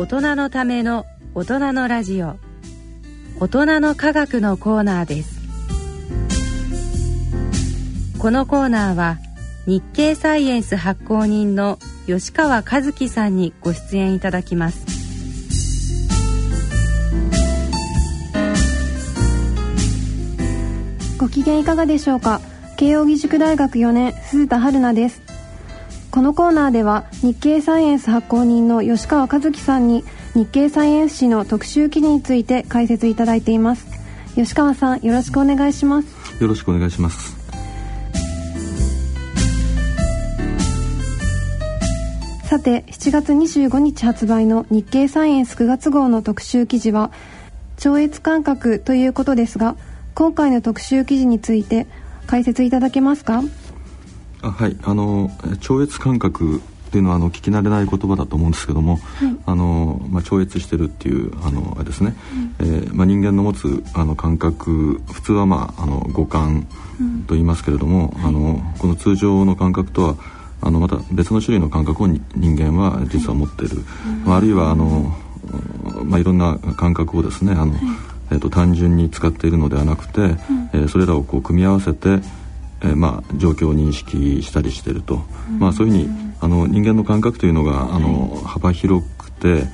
大人のための大人のラジオ、大人の科学のコーナーです。このコーナーは日経サイエンス発行人の吉川和樹さんにご出演いただきます。ご機嫌いかがでしょうか。慶應義塾大学4年鈴田春奈です。このコーナーでは日経サイエンス発行人の吉川和樹さんに日経サイエンス紙の特集記事について解説いただいています。吉川さん、よろしくお願いします。よろしくお願いします。さて、7月25日発売の日経サイエンス9月号の特集記事は超越感覚ということですが、今回の特集記事について解説いただけますか。はい、超越感覚っていうのは聞き慣れない言葉だと思うんですけども、はい、超越してるっていうあれですね、はい、人間の持つ感覚、普通は、五感と言いますけれども、うん、この通常の感覚とはまた別の種類の感覚を人間は実は持っている、はい、あるいはいろんな感覚をですねはい、単純に使っているのではなくて、うん、それらをこう組み合わせて、状況を認識したりしていると、うん、そういうふうに人間の感覚というのが幅広くて、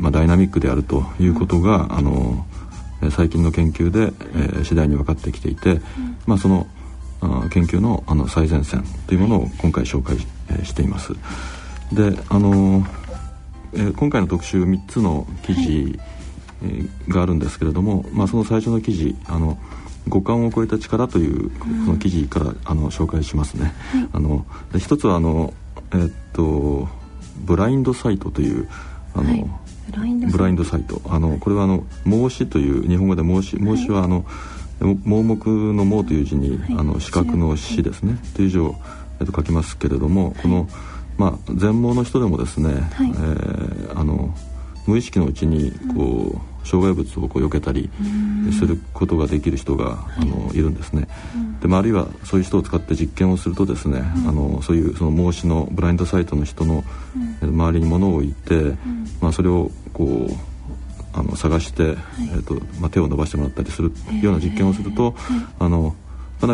うん、ダイナミックであるということが、うん、最近の研究で、次第に分かってきていて、うん、その研究の、最前線というものを今回紹介、しています。で、今回の特集3つの記事、はいがあるんですけれども、その最初の記事五感を超えた力というこの記事から紹介しますね、はい、一つはブラインドサイトというはい、ブラインドサイトこれは盲視という日本語で盲視は盲目の盲という字に、はい、視覚の視ですね、はい、という字を、書きますけれども、はい、この、全盲の人でもですね、はい無意識のうちにこう障害物をこう避けたりすることができる人がいるんですね。で、あるいはそういう人を使って実験をするとですね、そういうその盲視のブラインドサイトの人の周りに物を置いて、それをこう探して手を伸ばしてもらったりするような実験をするとかな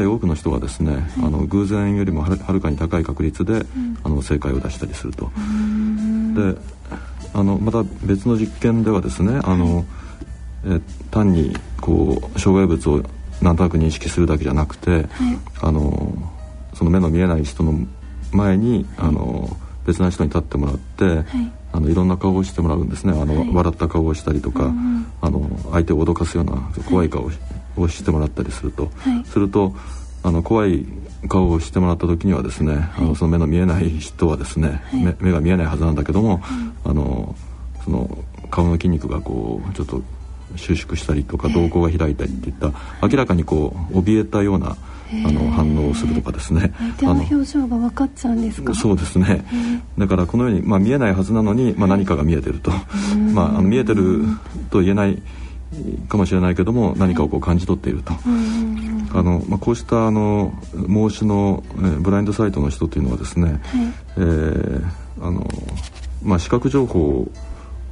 り多くの人がですね、偶然よりもはるかに高い確率で正解を出したりすると。でまた別の実験ではですね単にこう障害物をなんとなく認識するだけじゃなくて、はい、その目の見えない人の前に、はい、別な人に立ってもらって、はい、いろんな顔をしてもらうんですねはい、笑った顔をしたりとか、うん、相手を脅かすような怖い顔をしてもらったりすると、はい、すると怖い顔をしてもらった時にはですね、はい、その目の見えない人はですね、はい、目が見えないはずなんだけども、はい、その顔の筋肉がこうちょっと収縮したりとか瞳孔が開いたりといった、明らかにこう怯えたような、反応をするとかですね、相手の表情が分かっちゃうんですか。そうですね、だからこのように、見えないはずなのに、何かが見えてると、見えてると言えないかもしれないけども何かをこう感じ取っていると、こうした盲視の、ブラインドサイトの人というのはですね、はい、視覚情報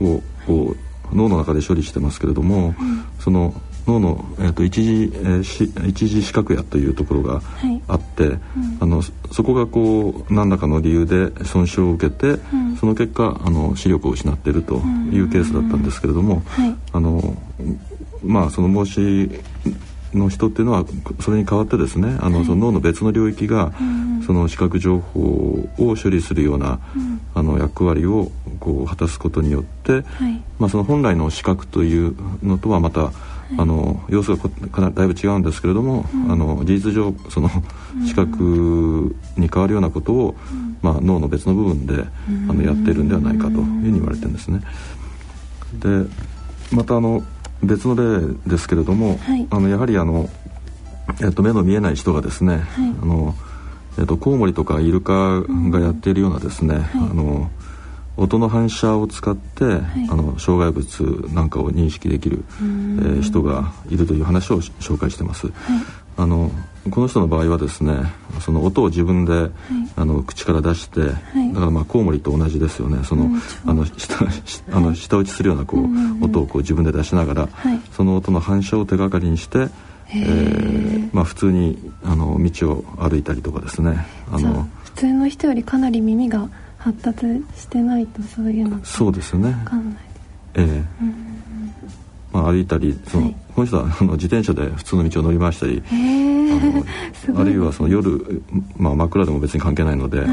をこう脳の中で処理してますけれども、はい、その脳の、一次視覚野というところがあって、はい、そこがこう何らかの理由で損傷を受けて、はい、その結果視力を失っているというケースだったんですけれども、はい、その盲視の人っていうのはそれに代わってですねその脳の別の領域が、その視覚情報を処理するような、役割をこう果たすことによって、はい、その本来の視覚というのとはまた、様子がだいぶ違うんですけれども、事実上その視覚に変わるようなことを、脳の別の部分でやっているんではないかというふうに言われてるんですね。で、また別の例ですけれども、はい、やはり目の見えない人がですね、はい、コウモリとかイルカがやっているようなですね、はい、音の反射を使って、はい、障害物なんかを認識できる、人がいるという話を紹介してます、はい、この人の場合はですね、その音を自分で、はい、口から出して、はい、だからまあコウモリと同じですよね。その、うん、舌打ちするようなこう、うんうん、音をこう自分で出しながら、はい、その音の反射を手がかりにして、まあ、普通に道を歩いたりとかですね。普通の人よりかなり耳が発達してないとそういうのってそうですね。分かんないです。まあ、歩いたりその、はい、この人は自転車で普通の道を乗り回したり、あるいはその夜、まあ、枕でも別に関係ないので、はい、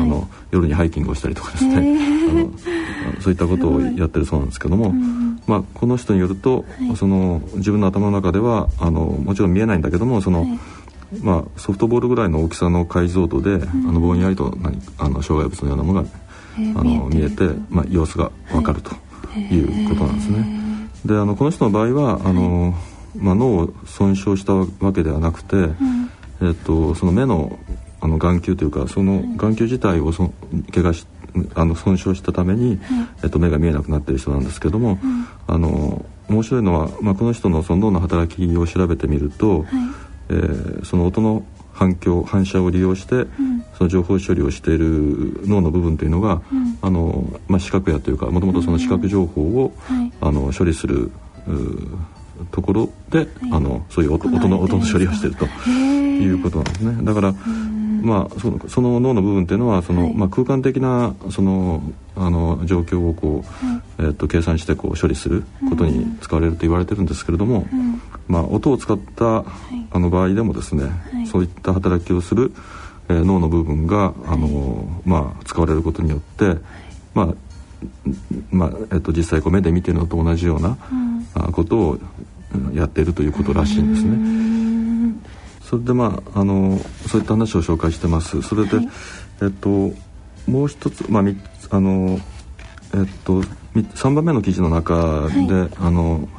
夜にハイキングをしたりとかですね、そういったことをやってるそうなんですけども、まあ、この人によると、はい、その自分の頭の中ではもちろん見えないんだけどもその、はい、まあ、ソフトボールぐらいの大きさの解像度で、ぼんやりと障害物のようなものが、見えて、まあ、様子が分かるということなんですね。でこの人の場合はまあ、脳を損傷したわけではなくて、その目の、眼球というかその眼球自体を損傷したために、目が見えなくなっている人なんですけども、面白いのは、まあ、この人の、その脳の働きを調べてみると、はい、その音の反射を利用して、その情報処理をしている脳の部分というのが、まあ、視覚やというかもともとその視覚情報を、処理するところで、はい、そういう音の処理をしているということなんですね。だから、まあ、その脳の部分というのはその、はい、まあ、空間的なその状況をこう、はい、計算してこう処理することに使われると言われているんですけれども、まあ、音を使った場合でもですね、はい、そういった働きをする、脳の部分が、まあ、使われることによって、はい、実際こう目で見ているのと同じような、ことをやっているということらしいんですね。それで、まあ、そういった話を紹介してます。それで、はい、もう一つ、まあ、3番目の記事の中で、はい、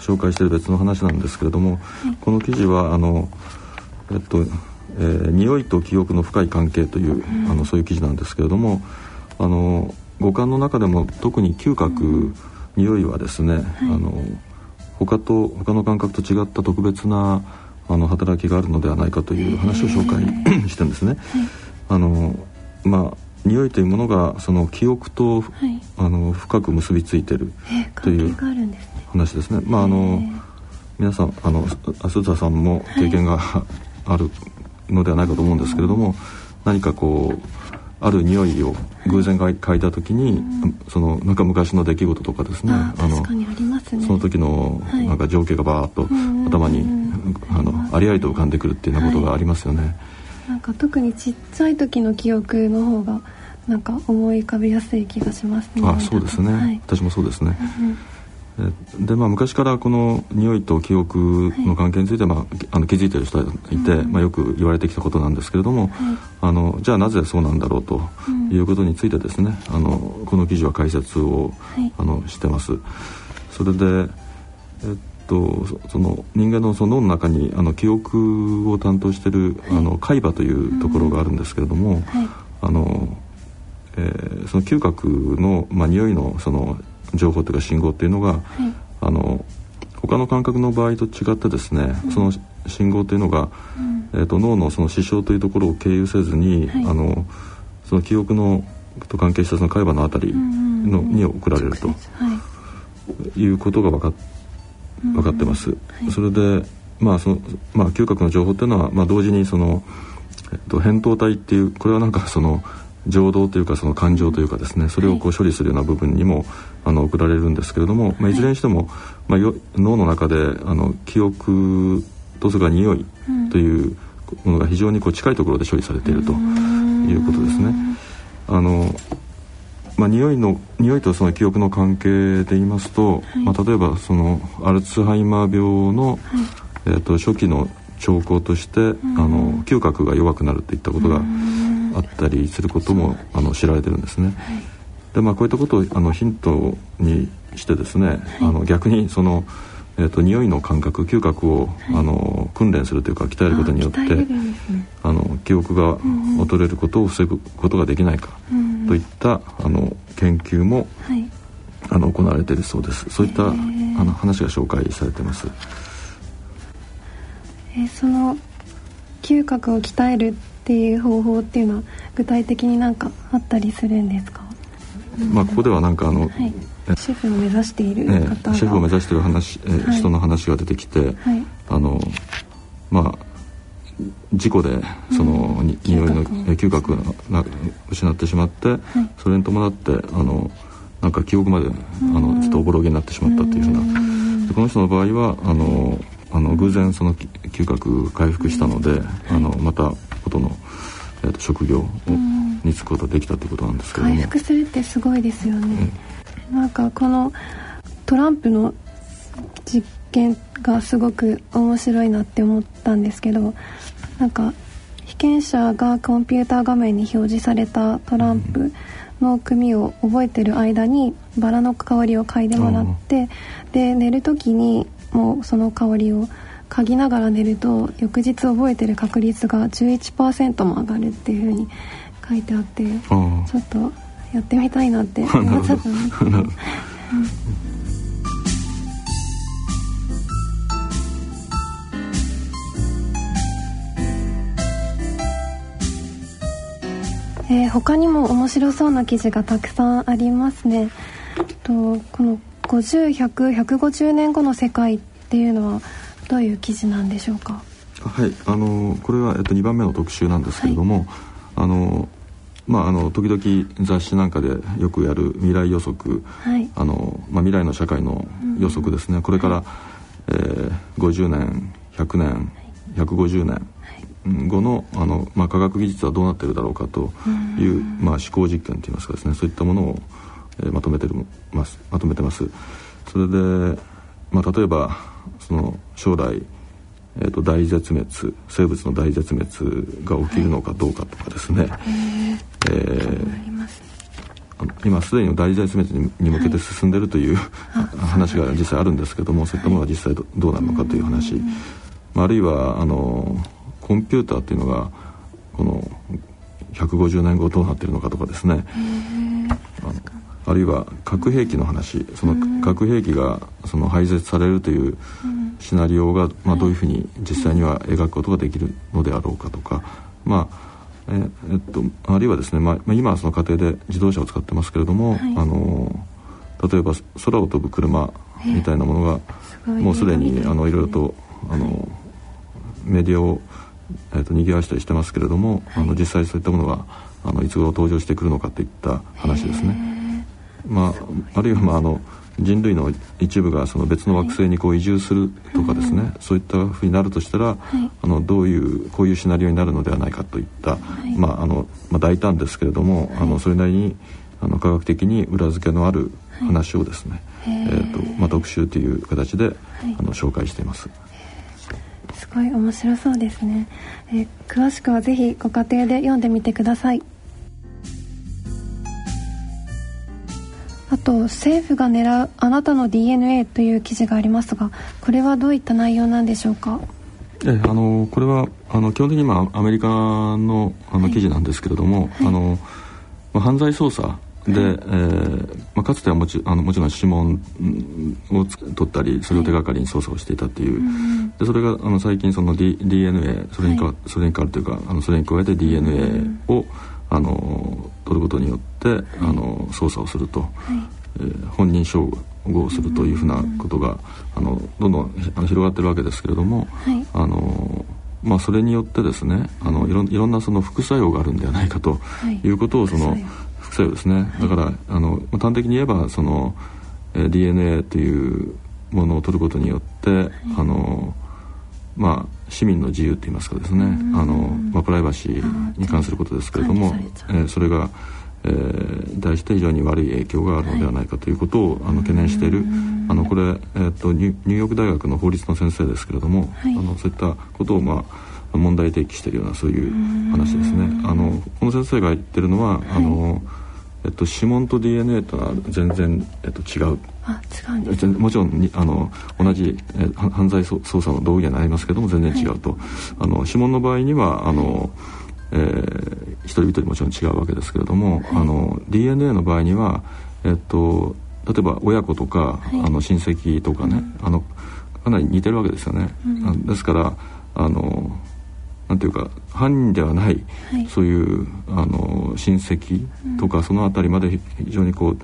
紹介している別の話なんですけれども、はい、この記事は匂いと記憶の深い関係という、そういう記事なんですけれども、五感の中でも特に嗅覚、匂いはですね、はい、他の感覚と違った特別な働きがあるのではないかという話を紹介してるんですね。はい、まあ、匂いというものがその記憶と、はい、深く結びついているという話ですね。まあ、皆さん鈴田さんも経験があるのではないかと思うんですけれども、何かこうある匂いを偶然嗅いだ時に、そのなんか昔の出来事とかですね、確かにありますね。その時のなんか情景がバーッと頭にありありと浮かんでくるっていうようなことがありますよね。はい、なんか特にちっちゃい時の記憶の方がなんか思い浮かびやすい気がしますね。あ、そうですね、はい、私もそうですね。で、まあ、昔からこの匂いと記憶の関係について、まあ、気づいている人がいて、まあ、よく言われてきたことなんですけれども、じゃあなぜそうなんだろうということについてですね、この記事は解説を、してます。それで、その人間の、 その脳の中に記憶を担当している海馬というところがあるんですけれども、その嗅覚の、まあ、匂いの、 その情報というか信号というのが、はい、他の感覚の場合と違ってですね、その信号というのが、脳のその視床というところを経由せずに、はい、その記憶のと関係したその海馬のあたりのに送られると、いうことが分かってます。はい、それで、まあまあ、嗅覚の情報というのは、まあ、同時にその、扁桃体っていうこれはなんかその情動というかその感情というかですね、それをこう処理するような部分にも送られるんですけれども、まあ、いずれにしても、まあ、脳の中で記憶とそれから匂いというものが非常にこう近いところで処理されているということですね。まあ、匂いとその記憶の関係で言いますと、まあ、例えばそのアルツハイマー病の、初期の兆候として嗅覚が弱くなるといったことがあったりすることも知られてるんですね。はい、で、まあ、こういったことをヒントにしてですね、はい、逆にその、匂いの感覚嗅覚を、訓練するというか鍛えることによって、記憶が劣れることを防ぐことができないかといった研究も、はい、行われているそうです。そういった話が紹介されてます。その嗅覚を鍛えるっていう方法っていうのは具体的に何かあったりするんですか？まあ、ここではなんかはい、シェフを目指している方が、シェフを目指している話、はい、人の話が出てきて、はい、まあ事故でその匂いの嗅覚を失ってしまって、はい、それに伴ってなんか記憶までちょっとおぼろげになってしまったっていうふうな。でこの人の場合は偶然その嗅覚回復したので、はい、また元の、職業に就くことができたということなんですけども、回復するってすごいですよね、なんかこのトランプの実験がすごく面白いなって思ったんですけど、なんか被験者がコンピューター画面に表示されたトランプの組を覚えてる間にバラの香りを嗅いでもらって、で寝る時にもうその香りを嗅ぎながら寝ると翌日覚えてる確率が 11% も上がるっていう風に書いてあって、ちょっとやってみたいなって思っちゃったんですけど、うん他にも面白そうな記事がたくさんありますね。とこの50、100、150年後の世界っていうのはどういう記事なんでしょうか？はい、これは、2番目の特集なんですけれども、はい、まあ、時々雑誌なんかでよくやる未来予測、はい、まあ、未来の社会の予測ですね、うん、これから、はい、50年100年150年後の、まあ、科学技術はどうなっているだろうかという、まあ、思考実験といいますかですね、そういったものを、まとめてます。それで、まあ、例えばその将来、大絶滅、生物の大絶滅が起きるのかどうかとかですね、はい、今すでに大絶滅に向けて進んでいるという、はい、話が実際あるんですけども、はい、そういったものが実際どうなるのかという話、まあ、あるいはコンピューターっていうのがこの150年後どうなってるのかとかですね、あるいは核兵器の話、その核兵器がその廃絶されるというシナリオが、まあ、どういうふうに実際には描くことができるのであろうかとか、まああるいはですね、まあ、今はその家庭で自動車を使ってますけれども、はい、例えば空を飛ぶ車みたいなものがもうすでにいろいろとメディアを賑わしたりしてますけれども、はい、実際そういったものがいつ頃登場してくるのかといった話ですね、まあ、あるいは、まあ、人類の一部がその別の惑星にこう移住するとかですね、はい、そういったふうになるとしたら、はい、こういうシナリオになるのではないかといった、はい、まあまあ、大胆ですけれども、はい、それなりに科学的に裏付けのある話をですね、はい、まあ、特集という形で、はい、紹介しています。すごい面白そうですね、詳しくはぜひご家庭で読んでみてください。あと、政府が狙うあなたの DNA という記事がありますが、これはどういった内容なんでしょうか？これは基本的に、まあ、アメリカの、記事なんですけれども、はい、まあ、犯罪捜査で、まあ、かつてはもちろん指紋を取ったりそれを手がかりに捜査をしていたという、はい、でそれが最近その、DNA それに変わるというかそれに加えて DNA を取ることによって、はい、捜査をすると、はい、本人照合をするというふうなことがどんどん広がっているわけですけれども、はい、まあ、それによってですねいろんなその副作用があるんではないかということを、はい、そうですね、だから、はい、端的に言えばその DNA というものを取ることによって、はい、まあ、市民の自由といいますかですね、まあ、プライバシーに関することですけれども、それが、対して非常に悪い影響があるのではないかということを、懸念している、これ、ニューヨーク大学の法律の先生ですけれども、はい、そういったことを、まあ、問題提起しているようなそういう話ですね。この先生が言ってるのは、はい、指紋と DNA とは全然、違う。あ、違うんですね。もちろん同じ、犯罪捜査の道具にはなりますけども全然違うと、はい、指紋の場合には一人一人もちろん違うわけですけれども、はい、DNA の場合には、例えば親子とか、はい、親戚とかね、かなり似てるわけですよね、うん、ですからなんていうか犯人ではない、はい、そういう親戚とかそのあたりまで非常にこう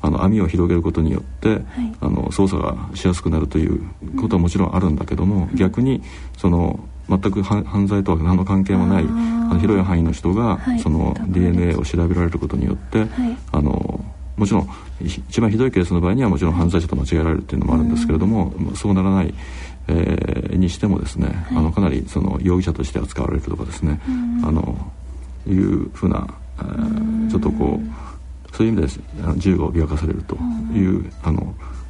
網を広げることによって、はい、捜査がしやすくなるということはもちろんあるんだけども、うん、逆にその全く犯罪とは何の関係もない広い範囲の人が、はい、その DNA を調べられることによって、はい、もちろん一番ひどいケースの場合にはもちろん犯罪者と間違えられるというのもあるんですけれども、うん、そうならないにしてもですね、はい、かなりその容疑者として扱われるとかですね、いうふうなちょっとこうそういう意味 で自由が脅かされるという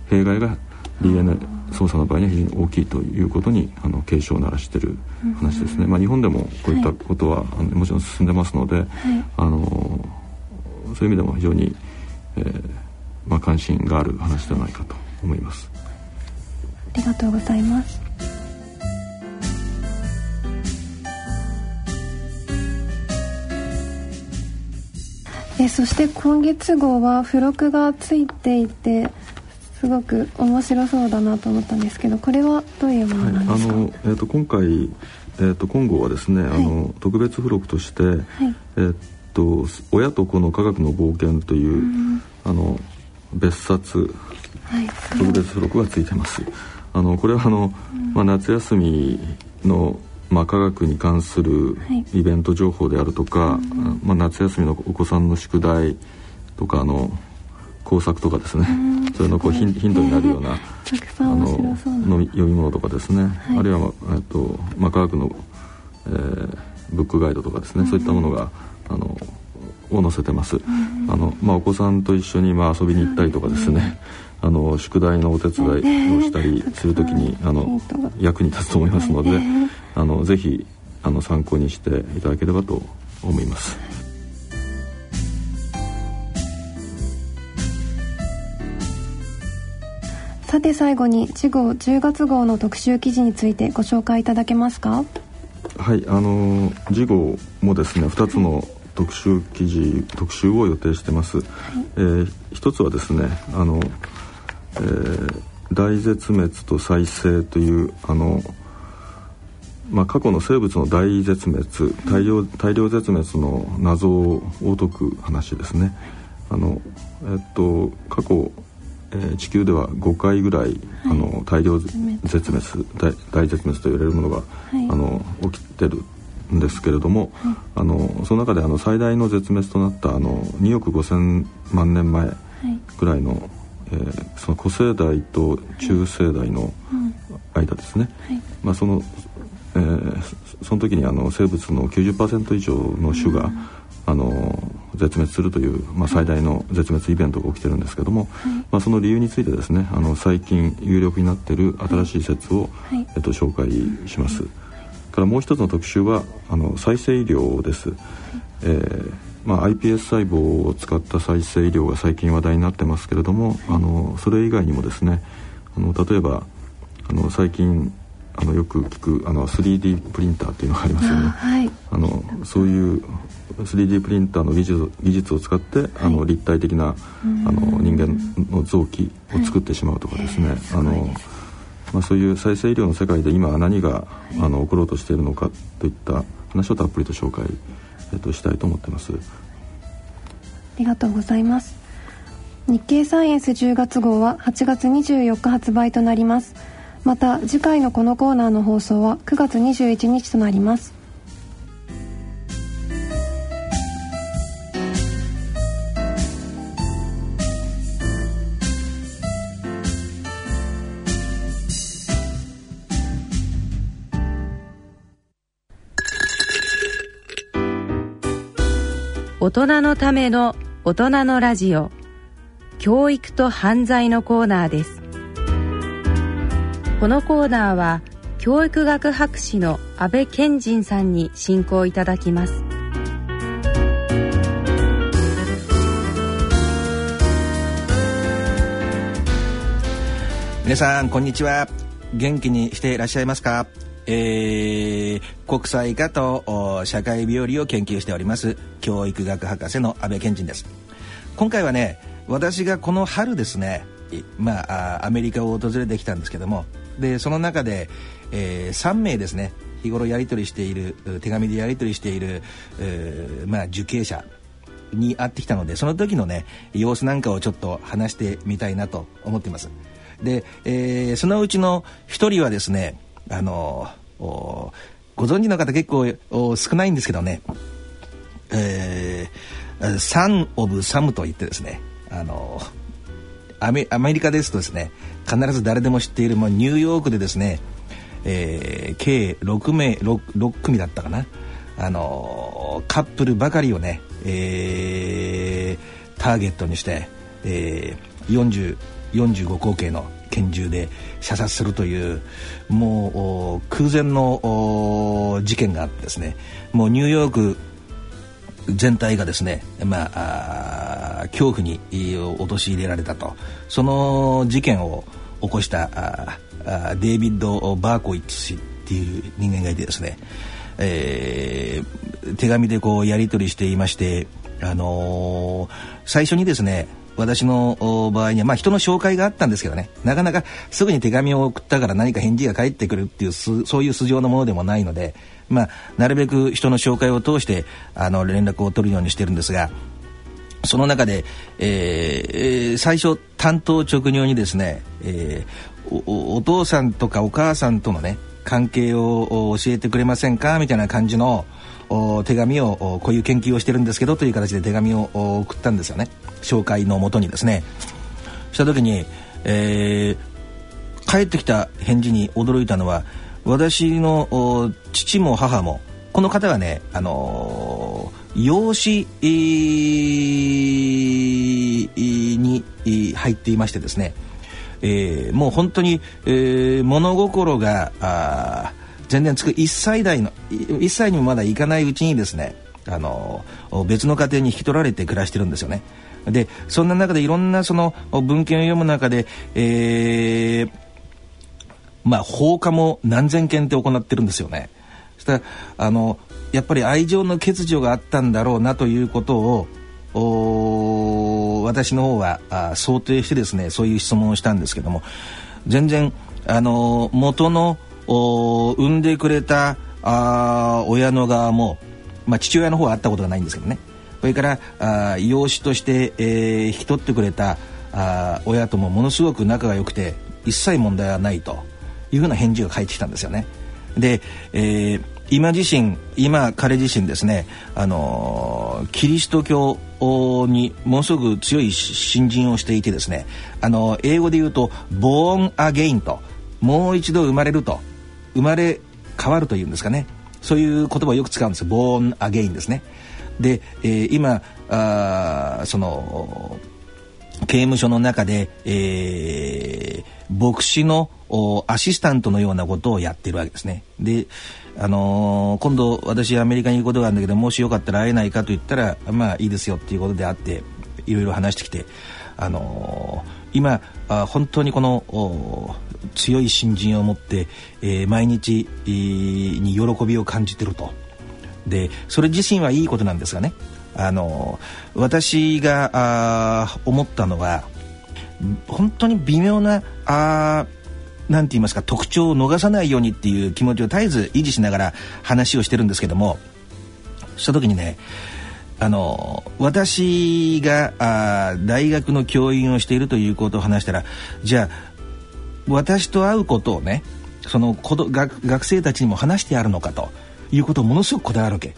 弊害が DNA 捜査の場合には非常に大きいということに警鐘を鳴らしている話ですね。まあ、日本でもこういったことは、はい、もちろん進んでますので、はい、そういう意味でも非常に、関心がある話ではないかと思います。ありがとうございます。そして今月号は付録がついていてすごく面白そうだなと思ったんですけど、これはどういうものなんですか？はい、今回、今号はですね、はい、特別付録として、はい、親と子の科学の冒険という、うん、別冊、はい、特別付録がついてます。これは夏休みの、科学に関するイベント情報であるとか、はい、夏休みのお子さんの宿題とか工作とかですね、それのこうヒントになるような読み物とかですね、はい、あるいは、科学の、ブックガイドとかですね、そういったものがを載せてます。お子さんと一緒に遊びに行ったりとかですね、はい、宿題のお手伝いをしたりするときに役に立つと思いますので、ぜひ参考にしていただければと思います。さて最後に次号10月号の特集記事についてご紹介いただけますか？はい、次号もですね2つの特集を予定してます。はい、一つはですね大絶滅と再生という過去の生物の大絶滅、大量絶滅の謎を解く話ですね。過去、地球では5回ぐらい、はい、大量絶滅 大絶滅と言われるものが、はい、起きてるんですけれども、はい、その中で最大の絶滅となった2億5000万年前ぐらいの、はい、その古生代と中生代の間ですね、はいはい、その時に生物の 90% 以上の種が、うん、絶滅するという、最大の絶滅イベントが起きてるんですけども、はい、その理由についてですね最近有力になっている新しい説を、はい、紹介します。からもう一つの特集は再生医療です。iPS 細胞を使った再生医療が最近話題になってますけれども、はい、それ以外にもですね例えば最近よく聞く3D プリンターというのがありますよね。はい、そういう 3D プリンターの技術を使って、はい、立体的な人間の臓器を作ってしまうとかですね、はい、そういう再生医療の世界で今何が、はい、起ころうとしているのかといった話をたっぷりと紹介、したいと思ってます。ありがとうございます。日経サイエンス10月号は8月24日発売となります。また次回のこのコーナーの放送は9月21日となります。大人のための大人のラジオ、教育と犯罪のコーナーです。このコーナーは教育学博士の安倍賢人さんに進行いただきます。皆さんこんにちは。元気にしていらっしゃいますか？国際科と社会病理を研究しております教育学博士の安倍賢人です。今回はね、私がこの春ですね、アメリカを訪れてきたんですけども、でその中で、3名ですね日頃やり取りしている、手紙でやり取りしている、受刑者に会ってきたので、その時のね様子なんかをちょっと話してみたいなと思っています。で、そのうちの一人はですね、ご存知の方結構少ないんですけどね、サン・オブ・サムといってですね、アメリカですとですね、必ず誰でも知っている、ニューヨークでですね、計6組だったかな、カップルばかりをね、ターゲットにして、45口径の拳銃で射殺するという、もう空前の事件があってですね、もうニューヨーク全体がですね、恐怖に陥れられたと。その事件を起こしたデイビッド・バーコイッツ氏っていう人間がいてですね、手紙でこうやり取りしていまして、最初にですね、私の場合には、人の紹介があったんですけどね、なかなかすぐに手紙を送ったから何か返事が返ってくるっていう、そういう素性のものでもないので、なるべく人の紹介を通して連絡を取るようにしてるんですが、その中で、最初単刀直入にですね、お父さんとかお母さんとのね関係を教えてくれませんかみたいな感じの手紙を、こういう研究をしてるんですけどという形で手紙を送ったんですよね、紹介のもとにですね。した時に、返ってきた返事に驚いたのは、私の父も母もこの方はね、養子に入っていましてですね、もう本当に、物心が全然つく1歳にもまだいかないうちにですね、別の家庭に引き取られて暮らしてるんですよね。で、そんな中でいろんなその文献を読む中で、放火も何千件って行ってるんですよね。そしたらやっぱり愛情の欠如があったんだろうなということを私の方は想定してですね、そういう質問をしたんですけども、全然元の産んでくれた親の側も、父親の方は会ったことがないんですけどね、それから養子として、引き取ってくれた親ともものすごく仲が良くて一切問題はないというふうな返事が返ってきたんですよね。で、彼自身ですね、キリスト教にものすごく強い信心をしていてですね、英語で言うとボーンアゲインと、もう一度生まれると、生まれ変わるというんですかね、そういう言葉をよく使うんですよ、ボーンアゲインですね。で、今その刑務所の中で、牧師のアシスタントのようなことをやっているわけですね。で、今度私アメリカに行くことがあるんだけど、もしよかったら会えないかと言ったら、いいですよっていうことで会って、いろいろ話してきて、今本当にこの強い信心を持って、毎日に喜びを感じてると。で、それ自身はいいことなんですがね、私が思ったのは、本当に微妙ななんて言いますか、特徴を逃さないようにっていう気持ちを絶えず維持しながら話をしてるんですけども、した時にね、私が大学の教員をしているということを話したら、じゃあ私と会うことをね、その学生たちにも話してあるのかということをものすごくこだわるわけ。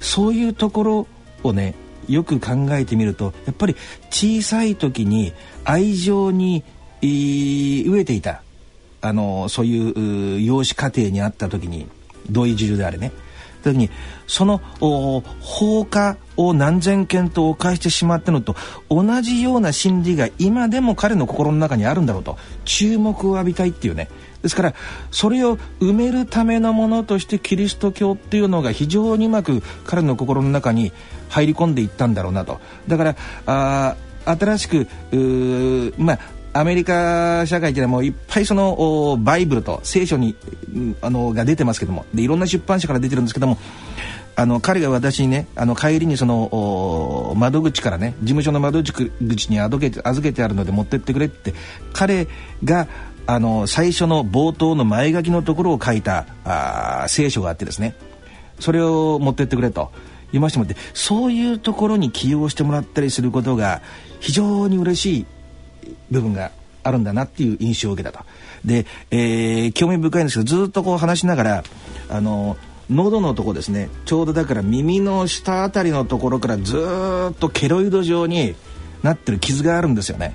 そういうところをね、よく考えてみると、やっぱり小さい時に愛情に飢えていた、そういう養子家庭にあった時に、同意従であれね、時にその放火を何千件と犯してしまったのと同じような心理が今でも彼の心の中にあるんだろうと、注目を浴びたいっていうね。ですから、それを埋めるためのものとしてキリスト教っていうのが非常にうまく彼の心の中に入り込んでいったんだろうなと。だから新しくアメリカ社会というのはもういっぱいそのバイブルと聖書にが出てますけども、でいろんな出版社から出てるんですけども、彼が私にね、帰りにその窓口からね、事務所の窓口に預けてあるので持ってってくれって、彼が最初の冒頭の前書きのところを書いた聖書があってですね、それを持ってってくれと言いましても、そういうところに起用してもらったりすることが非常に嬉しい部分があるんだなっていう印象を受けたと。で、興味深いんですけど、ずっとこう話しながら喉のとこですね、ちょうどだから耳の下あたりのところからずっとケロイド状になってる傷があるんですよね。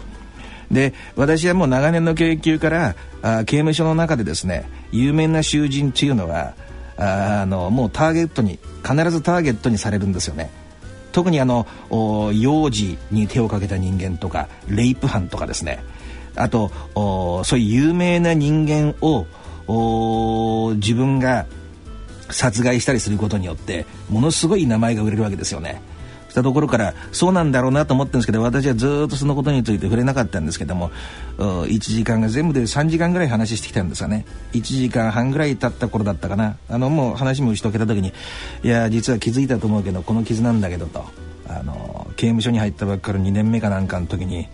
で、私はもう長年の研究から刑務所の中でですね、有名な囚人っていうのはもうターゲットに、必ずターゲットにされるんですよね。特に幼児に手をかけた人間とかレイプ犯とかですね、あとそういう有名な人間を自分が殺害したりすることによってものすごい名前が売れるわけですよね。したところからそうなんだろうなと思ってるんですけど、私はずっとそのことについて触れなかったんですけども、1時間が全部で3時間ぐらい話してきたんですよね。1時間半ぐらい経った頃だったかな、もう話も打ち解けた時に、いや実は気づいたと思うけどこの傷なんだけどと、刑務所に入ったばっかり2年目かなんかの時に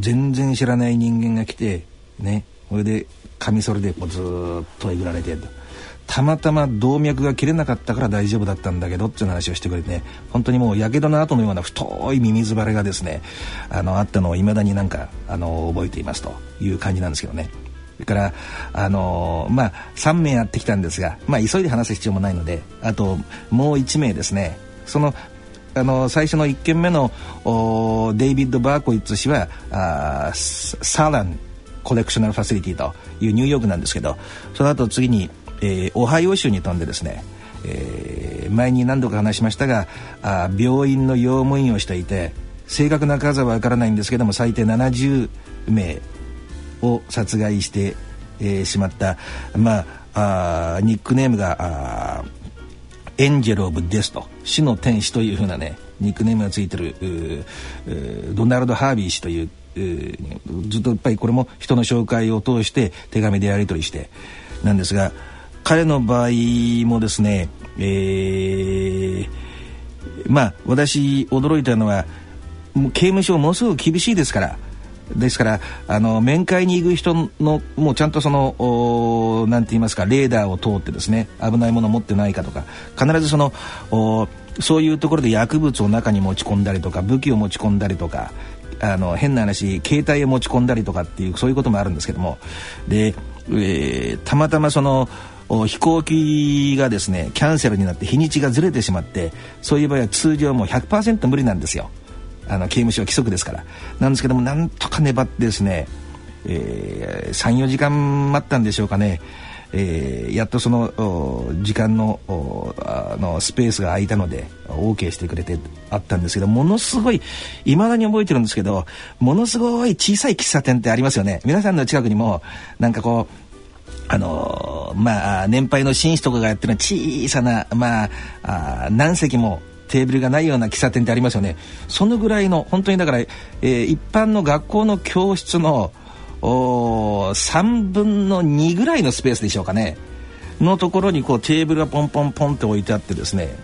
全然知らない人間が来てね、それでカミソリでこうずーっとえぐられてると、たまたま動脈が切れなかったから大丈夫だったんだけどっていう話をしてくれてね、本当にもうやけどの後のような太いミミズバレがですね、あったのを未だになんか覚えていますという感じなんですけどね。それから3名やってきたんですが、急いで話す必要もないので、あともう1名ですね、その最初の1件目のデイビッド・バーコイッツ氏はサランコレクショナルファシリティというニューヨークなんですけど、その後次にオハイオ州に飛んでですね、前に何度か話しましたが、病院の用務員をしていて、正確な数はわからないんですけども最低70名を殺害して、しまった、ニックネームがエンジェル・オブ・デスと、死の天使というふうなねニックネームがついてるドナルド・ハービー氏という、ずっとやっぱりこれも人の紹介を通して手紙でやり取りしてなんですが、彼の場合もですね、私驚いたのは刑務所ものすごく厳しいですから、面会に行く人のもうちゃんとなんて言いますか、レーダーを通ってですね、危ないもの持ってないかとか、必ずそういうところで薬物を中に持ち込んだりとか、武器を持ち込んだりとか、変な話携帯を持ち込んだりとかっていう、そういうこともあるんですけども、で、たまたま飛行機がですねキャンセルになって日にちがずれてしまって、そういう場合は通常もう 100% 無理なんですよ、刑務所は規則ですから。なんですけども、なんとか粘ってですね、3,4 時間待ったんでしょうかね、やっとその時間のスペースが空いたので OK してくれてあったんですけど、ものすごい未だに覚えてるんですけど、ものすごい小さい喫茶店ってありますよね。皆さんの近くにもなんかこう年配の紳士とかがやってる小さな、何席もテーブルがないような喫茶店ってありますよね。そのぐらいの本当にだから、一般の学校の教室の3分の2ぐらいのスペースでしょうかねのところに、こうテーブルがポンポンポンって置いてあってですね、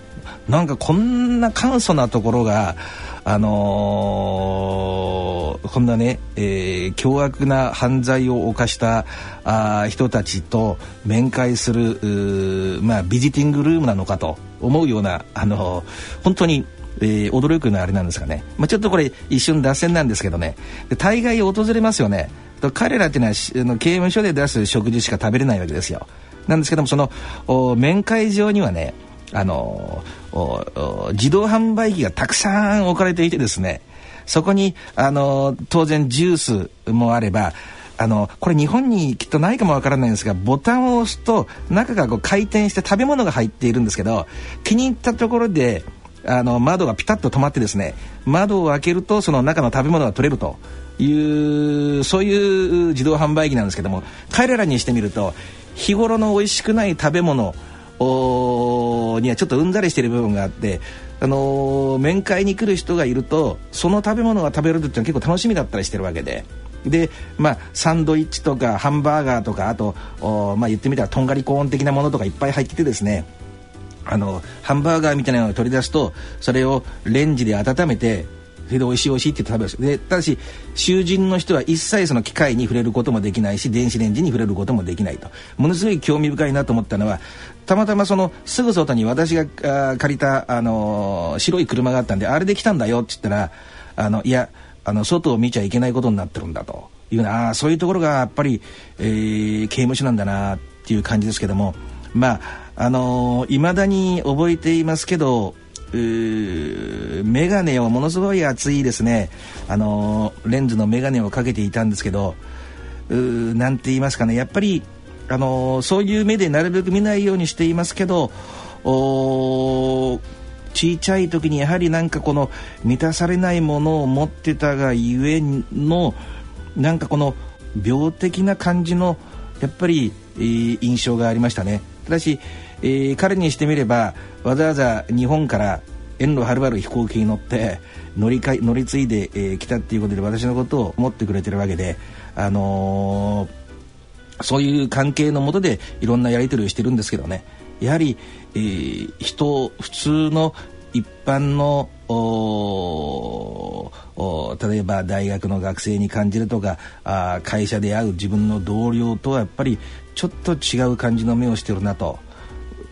なんかこんな簡素なところがこんなね、凶悪な犯罪を犯した人たちと面会する、ビジティングルームなのかと思うような、本当に驚くのあれなんですがね、ちょっとこれ一瞬脱線なんですけどね、大概訪れますよね。彼らっていうのは刑務所で出す食事しか食べれないわけですよ。なんですけども、その面会場にはね、自動販売機がたくさん置かれていてですね、そこに当然ジュースもあれば、これ日本にきっとないかもわからないんですが、ボタンを押すと中がこう回転して食べ物が入っているんですけど、気に入ったところで窓がピタッと止まってですね、窓を開けるとその中の食べ物が取れるという、そういう自動販売機なんですけども、彼らにしてみると日頃の美味しくない食べ物にはちょっとうんざりしている部分があって、面会に来る人がいるとその食べ物が食べれるっていうのは結構楽しみだったりしてるわけで、サンドイッチとかハンバーガーとか、あと、言ってみたらとんがりコーン的なものとかいっぱい入っててですね、ハンバーガーみたいなのを取り出すとそれをレンジで温めて、それで美味しい美味しいって言って食べる。でただし囚人の人は一切その機械に触れることもできないし、電子レンジに触れることもできないと。ものすごい興味深いなと思ったのは、たまたまそのすぐ外に私が借りた、白い車があったんで、あれで来たんだよって言ったら、いや外を見ちゃいけないことになってるんだというな、そういうところがやっぱり、刑務所なんだなっていう感じですけども、まあ未だに覚えていますけど、メガネをものすごい厚いですね、レンズのメガネをかけていたんですけど、なんて言いますかね、やっぱり、そういう目でなるべく見ないようにしていますけど、小さい時にやはりなんかこの満たされないものを持ってたがゆえの、なんかこの病的な感じのやっぱり、印象がありましたね。ただし、彼にしてみればわざわざ日本から遠路はるばる飛行機に乗って乗り継いでき、たっていうことで、私のことを思ってくれてるわけで、そういう関係の下でいろんなやり取りをしてるんですけどね、やはり、普通の一般の例えば大学の学生に感じるとか、会社で会う自分の同僚とはやっぱりちょっと違う感じの目をしてるなと。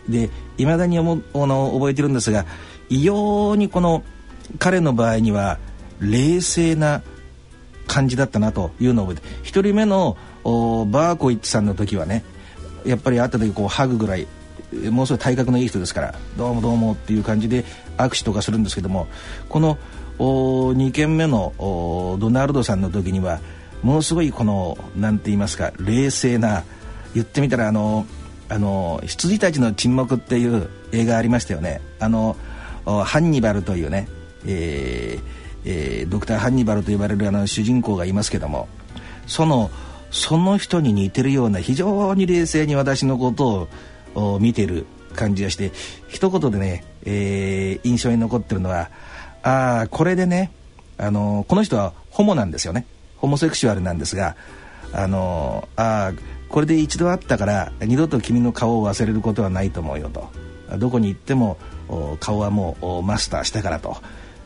で未だに覚えてるんですが、異様にこの彼の場合には冷静な感じだったなというのを覚えて、一人目のバーコイッチさんの時はね、やっぱり会った時こうハグぐらい、もうすごい体格のいい人ですから、どうもどうもっていう感じで握手とかするんですけども、この2軒目のドナルドさんの時にはものすごいこのなんて言いますか、冷静な、言ってみたら羊たちの沈黙っていう映画ありましたよね。ハンニバルというね、ドクターハンニバルと呼ばれる主人公がいますけども、その人に似てるような、非常に冷静に私のことを見てる感じがして、一言でね、印象に残ってるのは、これでね、この人はホモなんですよね、ホモセクシュアルなんですが、これで一度会ったから二度と君の顔を忘れることはないと思うよと、どこに行っても顔はもうマスターしたからと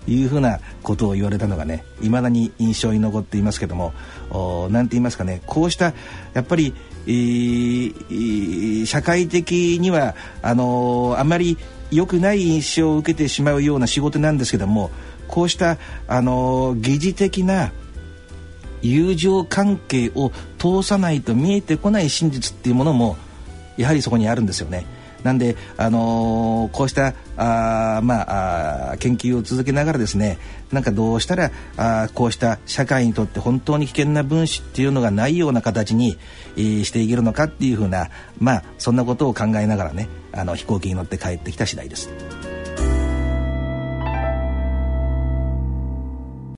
いうふうなことを言われたのがね、いまだに印象に残っていますけども、なんて言いますかね、こうしたやっぱり、社会的にはあまり良くない印象を受けてしまうような仕事なんですけども、こうした疑似的な友情関係を通さないと見えてこない真実っていうものもやはりそこにあるんですよね。なんで、こうした研究を続けながらですね、なんかどうしたらこうした社会にとって本当に危険な分子っていうのがないような形に、していけるのかっていうふうな、そんなことを考えながらね、飛行機に乗って帰ってきた次第です。